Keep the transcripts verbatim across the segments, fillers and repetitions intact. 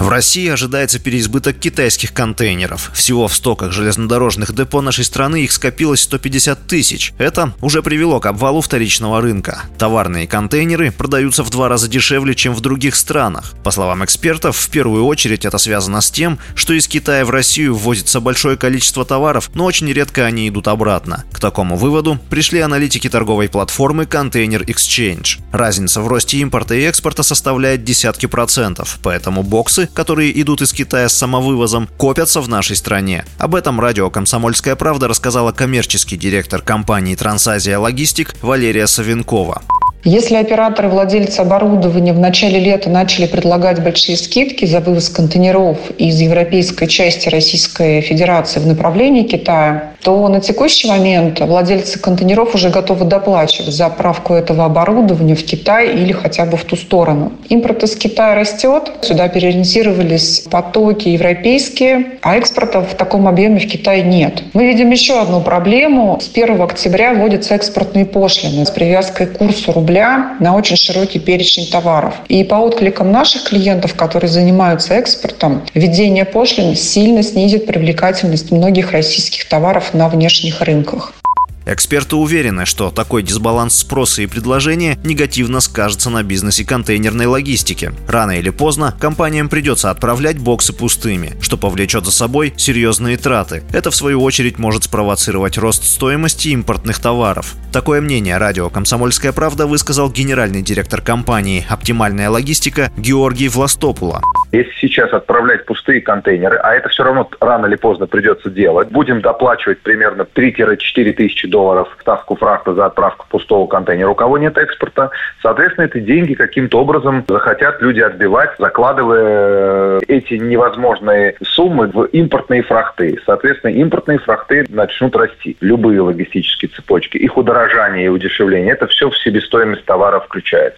В России ожидается переизбыток китайских контейнеров. Всего в стоках железнодорожных депо нашей страны их скопилось сто пятьдесят тысяч. Это уже привело к обвалу вторичного рынка. Товарные контейнеры продаются в два раза дешевле, чем в других странах. По словам экспертов, в первую очередь это связано с тем, что из Китая в Россию ввозится большое количество товаров, но очень редко они идут обратно. К такому выводу пришли аналитики торговой платформы Container Exchange. Разница в росте импорта и экспорта составляет десятки процентов, поэтому боксы, которые идут из Китая с самовывозом, копятся в нашей стране. Об этом радио «Комсомольская правда» рассказала коммерческий директор компании «ТрансАзия Логистик» Валерия Савинкова. Если операторы, владельцы оборудования в начале лета начали предлагать большие скидки за вывоз контейнеров из европейской части Российской Федерации в направлении Китая, то на текущий момент владельцы контейнеров уже готовы доплачивать за отправку этого оборудования в Китай или хотя бы в ту сторону. Импорт из Китая растет, сюда переориентировались потоки европейские, а экспорта в таком объеме в Китай нет. Мы видим еще одну проблему. С первого октября вводятся экспортные пошлины с привязкой к курсу рубля на очень широкий перечень товаров. И по откликам наших клиентов, которые занимаются экспортом, введение пошлин сильно снизит привлекательность многих российских товаров на внешних рынках. Эксперты уверены, что такой дисбаланс спроса и предложения негативно скажется на бизнесе контейнерной логистики. Рано или поздно компаниям придется отправлять боксы пустыми, что повлечет за собой серьезные траты. Это, в свою очередь, может спровоцировать рост стоимости импортных товаров. Такое мнение радио «Комсомольская правда» высказал генеральный директор компании «Оптимальная логистика» Георгий Властопулов. Если сейчас отправлять пустые контейнеры, а это все равно рано или поздно придется делать, будем доплачивать примерно три-четыре тысячи долларов ставку фрахта за отправку пустого контейнера. У кого нет экспорта, соответственно, эти деньги каким-то образом захотят люди отбивать, закладывая эти невозможные суммы в импортные фрахты. Соответственно, импортные фрахты начнут расти. Любые логистические цепочки, их удорожание и удешевление, это все в себестоимость товара включается.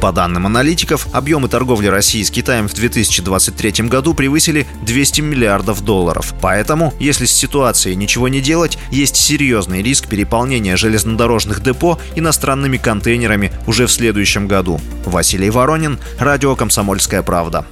По данным аналитиков, объемы торговли России с Китаем в две тысячи двадцать третьем году превысили двести миллиардов долларов. Поэтому, если с ситуацией ничего не делать, есть серьезный риск переполнения железнодорожных депо иностранными контейнерами уже в следующем году. Василий Воронин, радио «Комсомольская правда».